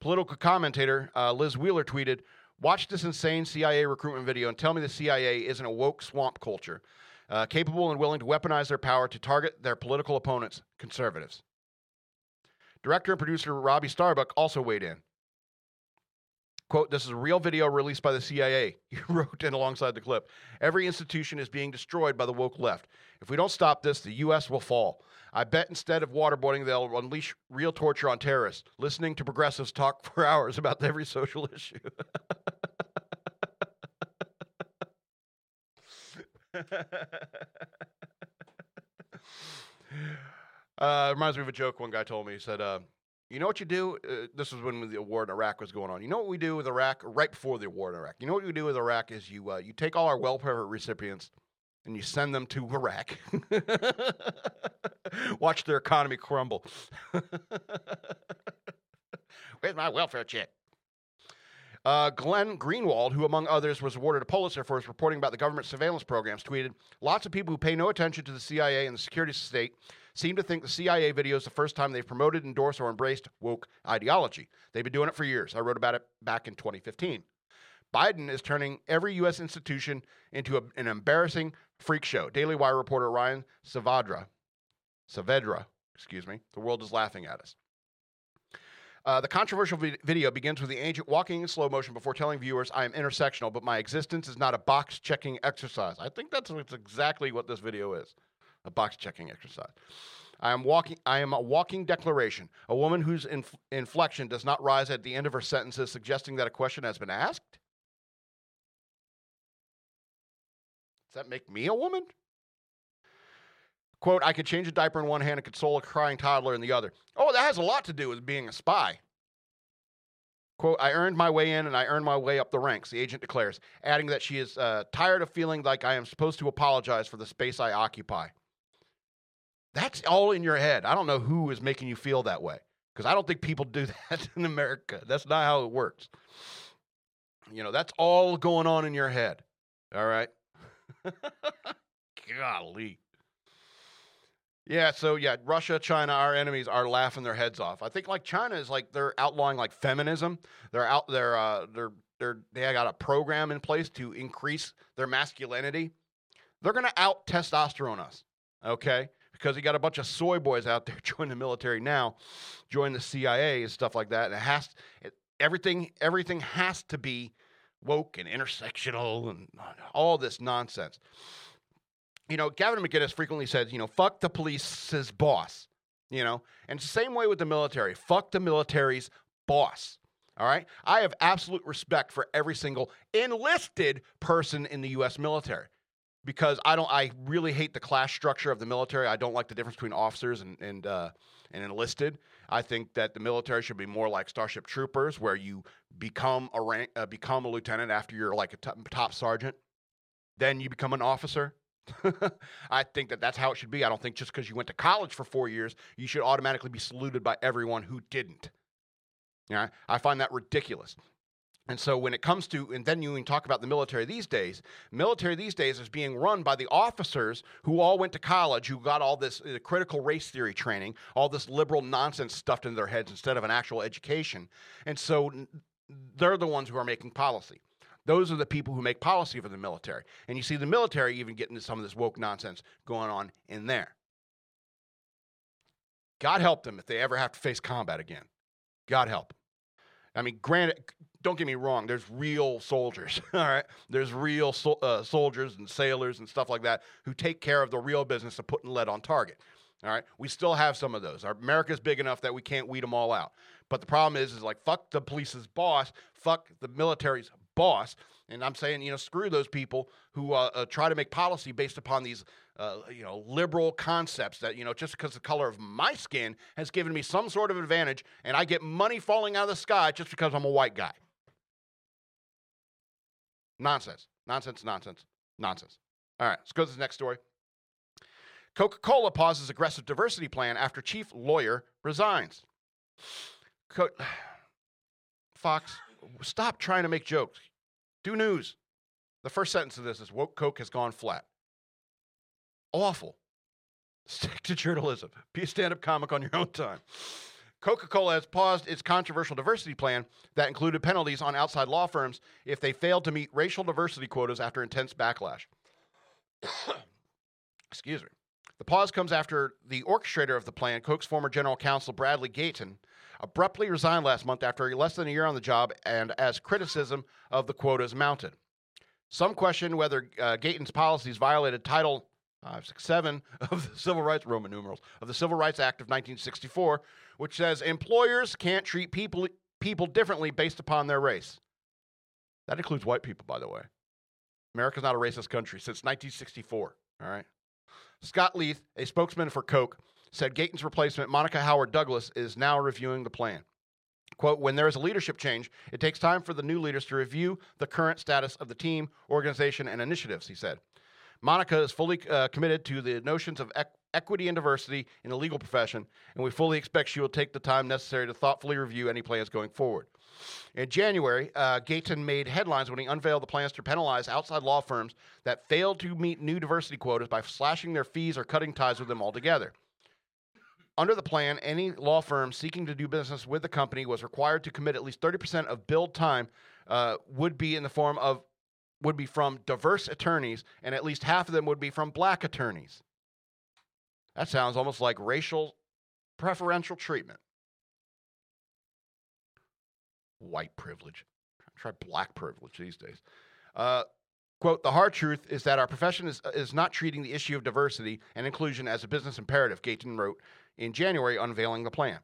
Political commentator uh, Liz Wheeler tweeted, watch this insane C I A recruitment video and tell me the C I A isn't a woke swamp culture, uh, capable and willing to weaponize their power to target their political opponents, conservatives. Director and producer Robbie Starbuck also weighed in. Quote, this is a real video released by the C I A, he wrote in alongside the clip. Every institution is being destroyed by the woke left. If we don't stop this, the U S will fall. I bet instead of waterboarding, they'll unleash real torture on terrorists, listening to progressives talk for hours about every social issue. uh, reminds me of a joke one guy told me. He said, uh, you know what you do? Uh, this was when the war in Iraq was going on. You know what we do with Iraq right before the war in Iraq? You know what you do with Iraq is you uh, you take all our welfare recipients and you send them to Iraq. Watch their economy crumble. Where's my welfare check? Uh, Glenn Greenwald, who among others was awarded a Pulitzer for his reporting about the government surveillance programs, tweeted, lots of people who pay no attention to the C I A and the security state seem to think the C I A video is the first time they've promoted, endorsed, or embraced woke ideology. They've been doing it for years. I wrote about it back in twenty fifteen. Biden is turning every U S institution into a, an embarrassing freak show. Daily Wire reporter Ryan Saavedra, Saavedra, excuse me, the world is laughing at us. Uh, the controversial vi- video begins with the agent walking in slow motion before telling viewers, I am intersectional, but my existence is not a box-checking exercise. I think that's, that's exactly what this video is. A box-checking exercise. I am walking. I am a walking declaration. A woman whose inf- inflection does not rise at the end of her sentences, suggesting that a question has been asked. Does that make me a woman? Quote, I could change a diaper in one hand and console a crying toddler in the other. Oh, that has a lot to do with being a spy. Quote, I earned my way in and I earned my way up the ranks, the agent declares, adding that she is uh, tired of feeling like I am supposed to apologize for the space I occupy. That's all in your head. I don't know who is making you feel that way because I don't think people do that in America. That's not how it works. You know, that's all going on in your head. All right. Golly. Yeah, so yeah, Russia, China, our enemies are laughing their heads off. I think like China is like they're outlawing like feminism. They're out there. Uh, they're they're they got a program in place to increase their masculinity. They're gonna out testosterone us, okay? Because you got a bunch of soy boys out there joining the military now, joining the C I A and stuff like that. And it has it, everything. Everything has to be woke and intersectional and all this nonsense. You know, Gavin McGinnis frequently says, you know, fuck the police's boss, you know, and same way with the military. Fuck the military's boss, all right? I have absolute respect for every single enlisted person in the U S military because I don't, I really hate the class structure of the military. I don't like the difference between officers and, and, uh, and enlisted. I think that the military should be more like Starship Troopers where you become a, rank, uh, become a lieutenant after you're like a t- top sergeant. Then you become an officer. I think that that's how it should be. I don't think just because you went to college for four years, you should automatically be saluted by everyone who didn't. You know, I find that ridiculous. And so when it comes to, and then you even talk about the military these days, military these days is being run by the officers who all went to college, who got all this uh, critical race theory training, all this liberal nonsense stuffed into their heads instead of an actual education. And so they're the ones who are making policy. Those are the people who make policy for the military. And you see the military even getting into some of this woke nonsense going on in there. God help them if they ever have to face combat again. God help them. I mean, granted, don't get me wrong, there's real soldiers, all right? There's real so, uh, soldiers and sailors and stuff like that who take care of the real business of putting lead on target, all right? We still have some of those. Our America's big enough that we can't weed them all out. But the problem is, is like, fuck the police's boss, fuck the military's boss, and I'm saying, you know, screw those people who uh, uh, try to make policy based upon these, uh, you know, liberal concepts that, you know, just because the color of my skin has given me some sort of advantage, and I get money falling out of the sky just because I'm a white guy. Nonsense. Nonsense, nonsense, nonsense. All right, let's go to the next story. Coca-Cola pauses aggressive diversity plan after chief lawyer resigns. Co- Fox, stop trying to make jokes. Do news. The first sentence of this is, woke Coke has gone flat. Awful. Stick to journalism. Be a stand-up comic on your own time. Coca-Cola has paused its controversial diversity plan that included penalties on outside law firms if they failed to meet racial diversity quotas after intense backlash. Excuse me. The pause comes after the orchestrator of the plan, Coke's former general counsel Bradley Gayton, abruptly resigned last month after less than a year on the job and as criticism of the quotas mounted. Some question whether uh, Gayton's policies violated Title five sixty-seven of the Civil Rights, Roman numerals, of the Civil Rights Act of nineteen sixty-four, which says employers can't treat people people differently based upon their race. That includes white people, by the way. America's not a racist country since nineteen sixty-four, all right? Scott Leith, a spokesman for Coke, said Gayton's replacement, Monica Howard Douglas, is now reviewing the plan. Quote, when there is a leadership change, it takes time for the new leaders to review the current status of the team, organization, and initiatives, he said. Monica is fully uh, committed to the notions of equ- equity and diversity in the legal profession, and we fully expect she will take the time necessary to thoughtfully review any plans going forward. In January, uh, Gayton made headlines when he unveiled the plans to penalize outside law firms that failed to meet new diversity quotas by slashing their fees or cutting ties with them altogether. Under the plan, any law firm seeking to do business with the company was required to commit at least thirty percent of billed time uh, would be in the form of would be from diverse attorneys, and at least half of them would be from black attorneys. That sounds almost like racial preferential treatment. White privilege. Try black privilege these days. Uh, quote, the hard truth is that our profession is, is not treating the issue of diversity and inclusion as a business imperative, Gayton wrote in January, unveiling the plan.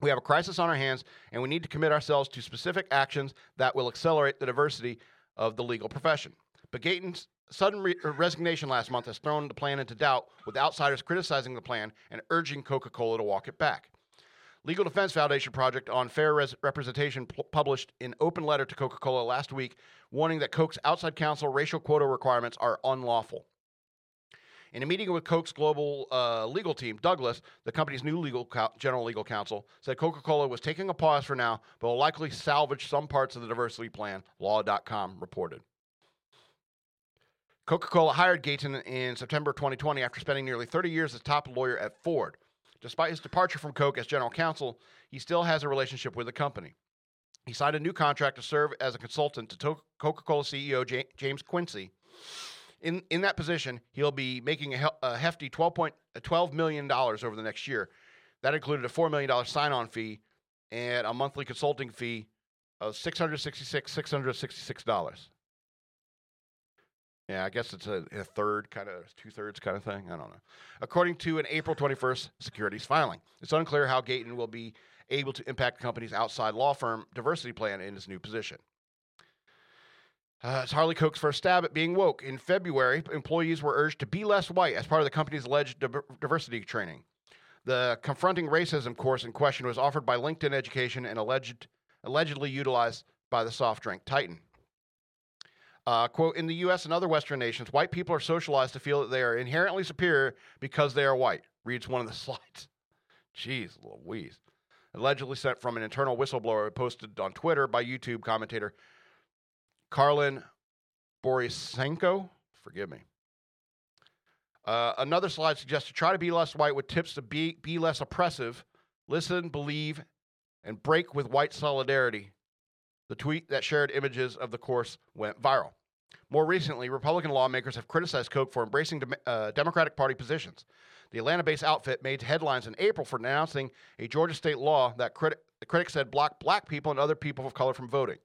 We have a crisis on our hands, and we need to commit ourselves to specific actions that will accelerate the diversity of the legal profession. But Gayton's sudden re- resignation last month has thrown the plan into doubt, with outsiders criticizing the plan and urging Coca-Cola to walk it back. Legal Defense Foundation Project on Fair Res- Representation pl- published an open letter to Coca-Cola last week, warning that Coke's outside counsel racial quota requirements are unlawful. In a meeting with Coke's global uh, legal team, Douglas, the company's new legal co- general legal counsel, said Coca-Cola was taking a pause for now, but will likely salvage some parts of the diversity plan, law dot com reported. Coca-Cola hired Gayton in September twenty twenty after spending nearly thirty years as top lawyer at Ford. Despite his departure from Coke as general counsel, he still has a relationship with the company. He signed a new contract to serve as a consultant to to- Coca-Cola C E O J- James Quincey. In in that position, he'll be making a, he- a hefty twelve point one two million dollars over the next year. That included a four million dollars sign-on fee and a monthly consulting fee of six hundred sixty-six dollars. Yeah, I guess it's a, a third kind of, two-thirds kind of thing. I don't know. According to an April twenty-first securities filing, it's unclear how Gayton will be able to impact the company's outside law firm diversity plan in his new position. Uh, it's Harley Coke's first stab at being woke. In February, employees were urged to be less white as part of the company's alleged di- diversity training. The Confronting Racism course in question was offered by LinkedIn Education and alleged, allegedly utilized by the soft drink Titan. Uh, quote, in the U S and other Western nations, white people are socialized to feel that they are inherently superior because they are white, reads one of the slides. Jeez Louise. Allegedly sent from an internal whistleblower posted on Twitter by YouTube commentator Karlyn Borisenko, forgive me. Uh, another slide suggests to try to be less white with tips to be, be less oppressive, listen, believe, and break with white solidarity. The tweet that shared images of the course went viral. More recently, Republican lawmakers have criticized Coke for embracing de- uh, Democratic Party positions. The Atlanta-based outfit made headlines in April for announcing a Georgia state law that criti- the critics said blocked black people and other people of color from voting,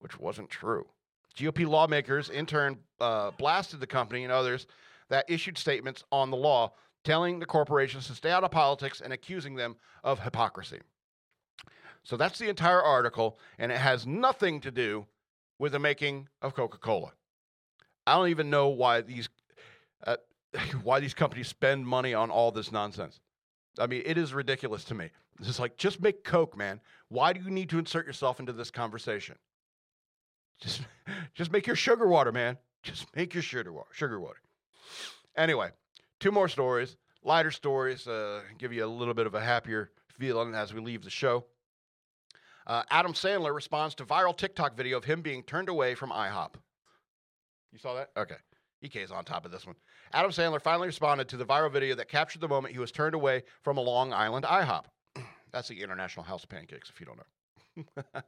which wasn't true. G O P lawmakers, in turn, uh, blasted the company and others that issued statements on the law, telling the corporations to stay out of politics and accusing them of hypocrisy. So that's the entire article, and it has nothing to do with the making of Coca-Cola. I don't even know why these uh, why these companies spend money on all this nonsense. I mean, it is ridiculous to me. It's just like, just make Coke, man. Why do you need to insert yourself into this conversation? Just, just make your sugar water, man. Just make your sugar water. Sugar water. Anyway, two more stories, lighter stories, uh, give you a little bit of a happier feeling as we leave the show. Uh, Adam Sandler responds to viral TikTok video of him being turned away from IHOP. You saw that? Okay. E K's on top of this one. Adam Sandler finally responded to the viral video that captured the moment he was turned away from a Long Island IHOP. That's the International House of Pancakes, if you don't know.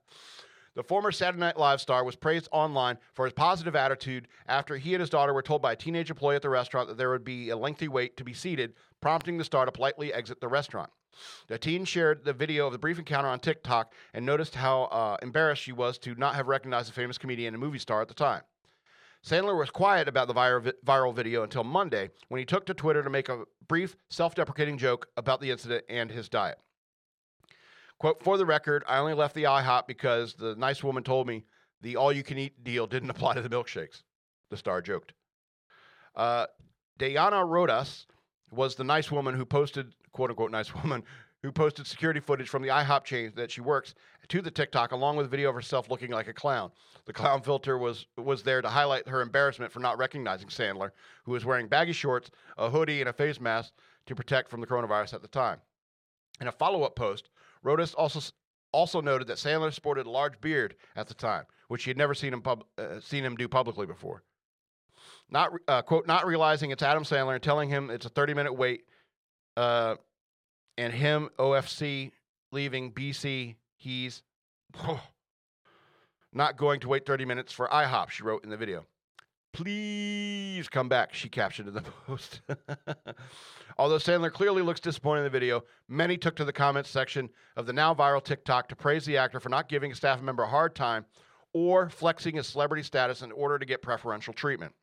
The former Saturday Night Live star was praised online for his positive attitude after he and his daughter were told by a teenage employee at the restaurant that there would be a lengthy wait to be seated, prompting the star to politely exit the restaurant. The teen shared the video of the brief encounter on TikTok and noticed how uh, embarrassed she was to not have recognized the famous comedian and movie star at the time. Sandler was quiet about the viral video until Monday, when he took to Twitter to make a brief, self-deprecating joke about the incident and his diet. Quote, "For the record, I only left the IHOP because the nice woman told me the all-you-can-eat deal didn't apply to the milkshakes," the star joked. Uh, Dayana Rodas was the nice woman who posted, quote-unquote nice woman, who posted security footage from the IHOP chain that she works to the TikTok, along with a video of herself looking like a clown. The clown filter was was there to highlight her embarrassment for not recognizing Sandler, who was wearing baggy shorts, a hoodie, and a face mask to protect from the coronavirus at the time. In a follow-up post, Rodas also also noted that Sandler sported a large beard at the time, which she had never seen him pub, uh, seen him do publicly before. Not uh, quote, not realizing it's Adam Sandler and telling him it's a thirty-minute wait, uh, and him, O F C, leaving B C, he's oh, not going to wait thirty minutes for IHOP, she wrote in the video. "Please come back," she captioned in the post. Although Sandler clearly looks disappointed in the video, many took to the comments section of the now-viral TikTok to praise the actor for not giving a staff member a hard time or flexing his celebrity status in order to get preferential treatment.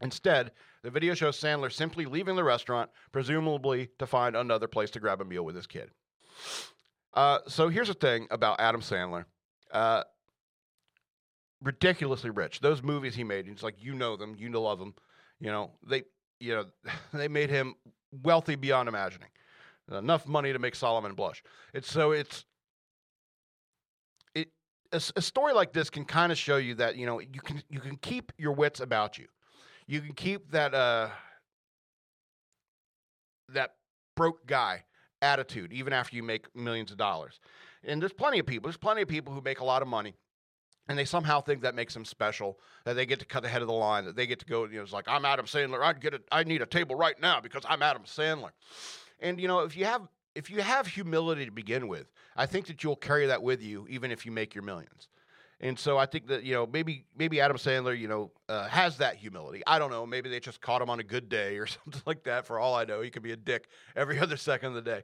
Instead, the video shows Sandler simply leaving the restaurant, presumably to find another place to grab a meal with his kid. Uh, so here's the thing about Adam Sandler. Uh, ridiculously rich. Those movies he made, it's like, you know them, you love them. You know, they, you know, they made him wealthy beyond imagining. Enough money to make Solomon blush. It's so it's, it, a, a story like this can kind of show you that, you know, you can, you can keep your wits about you. You can keep that uh, that broke guy attitude even after you make millions of dollars. And there's plenty of people. There's plenty of people who make a lot of money, and they somehow think that makes them special, that they get to cut ahead of the line, that they get to go, you know, it's like, I'm Adam Sandler. I'd get a, I need a table right now because I'm Adam Sandler. And, you know, if you have if you have humility to begin with, I think that you'll carry that with you even if you make your millions. And so I think that, you know, maybe maybe Adam Sandler, you know, uh, has that humility. I don't know. Maybe they just caught him on a good day or something like that. For all I know, he could be a dick every other second of the day.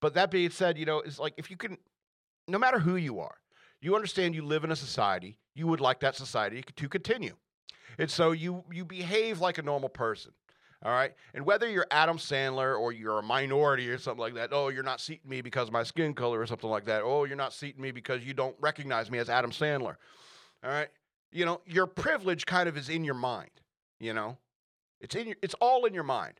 But that being said, you know, it's like, if you can, no matter who you are, you understand you live in a society, you would like that society to continue. And so you you behave like a normal person. All right. And whether you're Adam Sandler or you're a minority or something like that, oh, you're not seating me because of my skin color or something like that. Oh, you're not seating me because you don't recognize me as Adam Sandler. All right. You know, your privilege kind of is in your mind. You know, it's in your, it's all in your mind.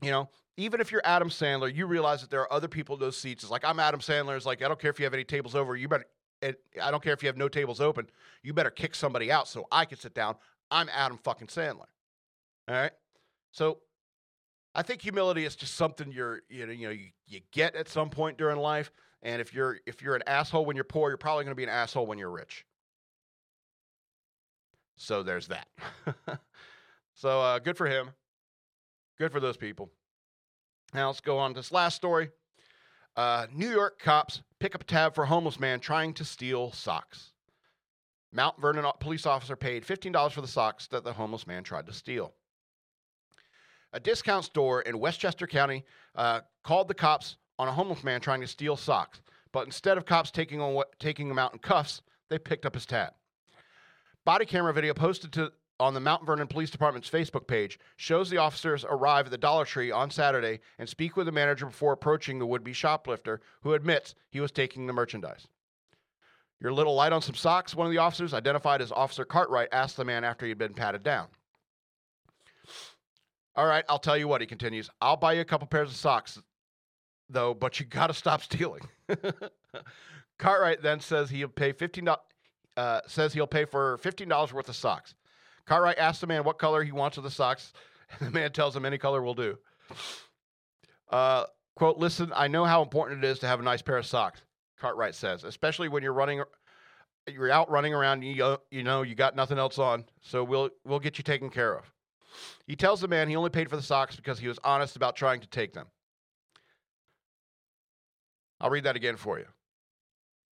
You know, even if you're Adam Sandler, you realize that there are other people in those seats. It's like, I'm Adam Sandler. It's like, I don't care if you have any tables over. You better, I don't care if you have no tables open. You better kick somebody out so I can sit down. I'm Adam fucking Sandler. All right. So I think humility is just something you're, you know, you know, you, you get at some point during life. And if you're, if you're an asshole when you're poor, you're probably going to be an asshole when you're rich. So there's that. So uh, good for him. Good for those people. Now let's go on to this last story. Uh, New York cops pick up a tab for a homeless man trying to steal socks. Mount Vernon police officer paid fifteen dollars for the socks that the homeless man tried to steal. A discount store in Westchester County uh, called the cops on a homeless man trying to steal socks, but instead of cops taking on what, taking him out in cuffs, they picked up his tab. Body camera video posted to, on the Mount Vernon Police Department's Facebook page shows the officers arrive at the Dollar Tree on Saturday and speak with the manager before approaching the would-be shoplifter, who admits he was taking the merchandise. "You're a little light on some socks," one of the officers, identified as Officer Cartwright, asked the man after he had been patted down. "All right, I'll tell you what," he continues. "I'll buy you a couple pairs of socks, though, but you got to stop stealing." Cartwright then says he'll pay fifteen dollars, uh, says he'll pay for fifteen dollars worth of socks. Cartwright asks the man what color he wants of the socks, and the man tells him any color will do. Uh, quote, "Listen, I know how important it is to have a nice pair of socks," Cartwright says, "especially when you're running, you're out running around, and you, you know, you got nothing else on, so we'll, we'll get you taken care of." He tells the man he only paid for the socks because he was honest about trying to take them. I'll read that again for you.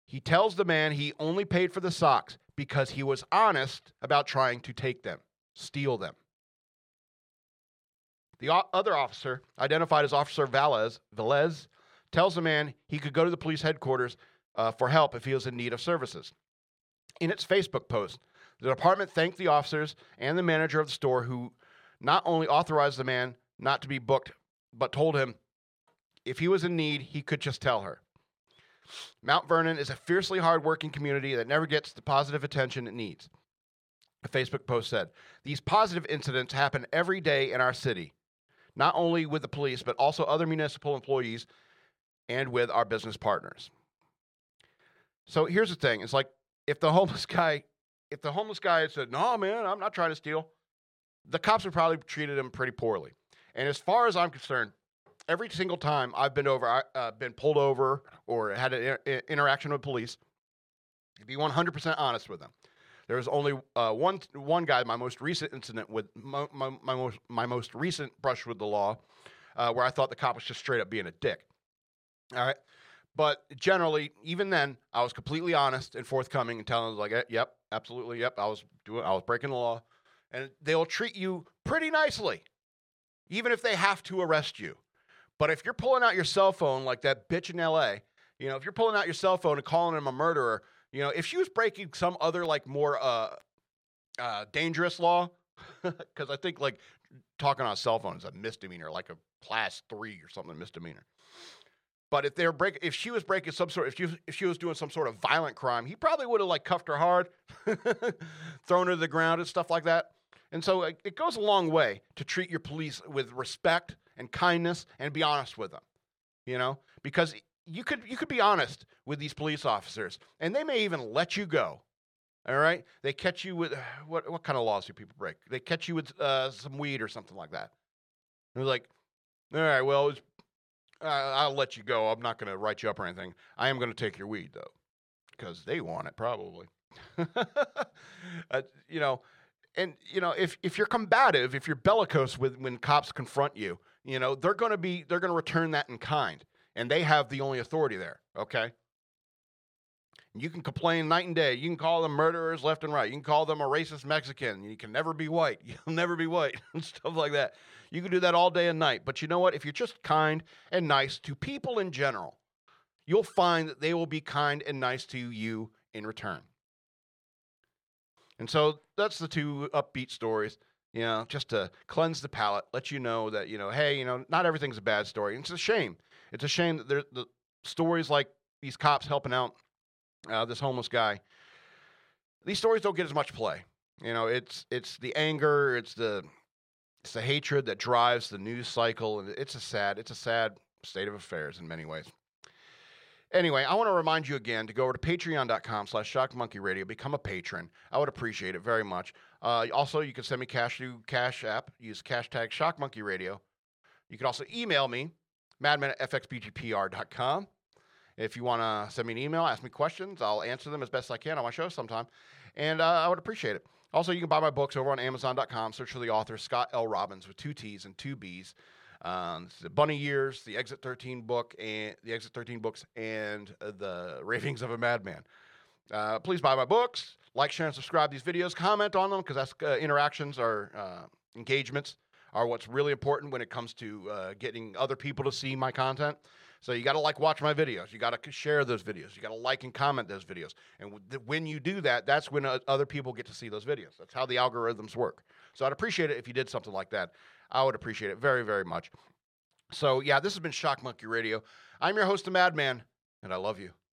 He tells the man he only paid for the socks because he was honest about trying to take them, steal them. The o- other officer, identified as Officer Velez, Velez, tells the man he could go to the police headquarters uh, for help if he was in need of services. In its Facebook post, the department thanked the officers and the manager of the store, who not only authorized the man not to be booked, but told him if he was in need, he could just tell her. Mount Vernon is a fiercely hardworking community that never gets the positive attention it needs. A Facebook post said, "These positive incidents happen every day in our city, not only with the police, but also other municipal employees and with our business partners." So here's the thing. It's like if the homeless guy... If the homeless guy had said, "No, man, I'm not trying to steal," the cops would probably treated him pretty poorly. And as far as I'm concerned, every single time I've been over, I, uh, been pulled over or had an inter- interaction with police, I'd be one hundred percent honest with them. There was only uh, one one guy. My most recent incident with my my, my most my most recent brush with the law, uh, where I thought the cop was just straight up being a dick. All right, but generally, even then, I was completely honest and forthcoming and telling them, like, "Yep. Absolutely, yep, I was doing, I was breaking the law." And they'll treat you pretty nicely, even if they have to arrest you. But if you're pulling out your cell phone like that bitch in L A, you know, if you're pulling out your cell phone and calling him a murderer, you know, if she was breaking some other, like, more uh, uh, dangerous law, because I think, like, talking on a cell phone is a misdemeanor, like a class three or something misdemeanor. But if they were break, if she was breaking some sort, if she, if she was doing some sort of violent crime, he probably would have, like, cuffed her hard, thrown her to the ground and stuff like that. And so it, it goes a long way to treat your police with respect and kindness and be honest with them, you know, because you could you could be honest with these police officers and they may even let you go. All right, they catch you with what what kind of laws do people break? They catch you with uh, some weed or something like that. And they're like, "All right, well, it's Uh, I'll let you go. I'm not going to write you up or anything. I am going to take your weed, though," because they want it, probably. uh, you know, and, you know, if, if you're combative, if you're bellicose with when cops confront you, you know, they're going to be, they're going to return that in kind, and they have the only authority there, okay? And you can complain night and day. You can call them murderers left and right. You can call them a racist Mexican. You can never be white. You'll never be white, and stuff like that. You can do that all day and night, but you know what? If you're just kind and nice to people in general, you'll find that they will be kind and nice to you in return. And so that's the two upbeat stories, you know, just to cleanse the palate, let you know that, you know, hey, you know, not everything's a bad story. And it's a shame. It's a shame that there, the stories like these cops helping out uh, this homeless guy, these stories don't get as much play. You know, it's it's the anger, it's the... It's the hatred that drives the news cycle, and it's a sad, it's a sad state of affairs in many ways. Anyway, I want to remind you again to go over to patreon.com slash shockmonkeyradio, become a patron. I would appreciate it very much. Uh, also, you can send me cash through Cash App. Use hashtag shockmonkeyradio. You can also email me, madman at fxbgpr.com. If you want to send me an email, ask me questions, I'll answer them as best I can on my show sometime, and uh, I would appreciate it. Also, you can buy my books over on Amazon dot com. Search for the author, Scott L. Robbins, with two T's and two B's. Um, the Bunny Years, the Exit thirteen book, and the Exit thirteen books, and uh, the Ravings of a Madman. Uh, please buy my books. Like, share, and subscribe to these videos. Comment on them, because that's uh, interactions or uh, engagements are what's really important when it comes to uh, getting other people to see my content. So you got to like watch my videos. You got to share those videos. You got to like and comment those videos. And w when you do that, that's when uh, other people get to see those videos. That's how the algorithms work. So I'd appreciate it if you did something like that. I would appreciate it very, very much. So, yeah, this has been Shock Monkey Radio. I'm your host, The Madman, and I love you.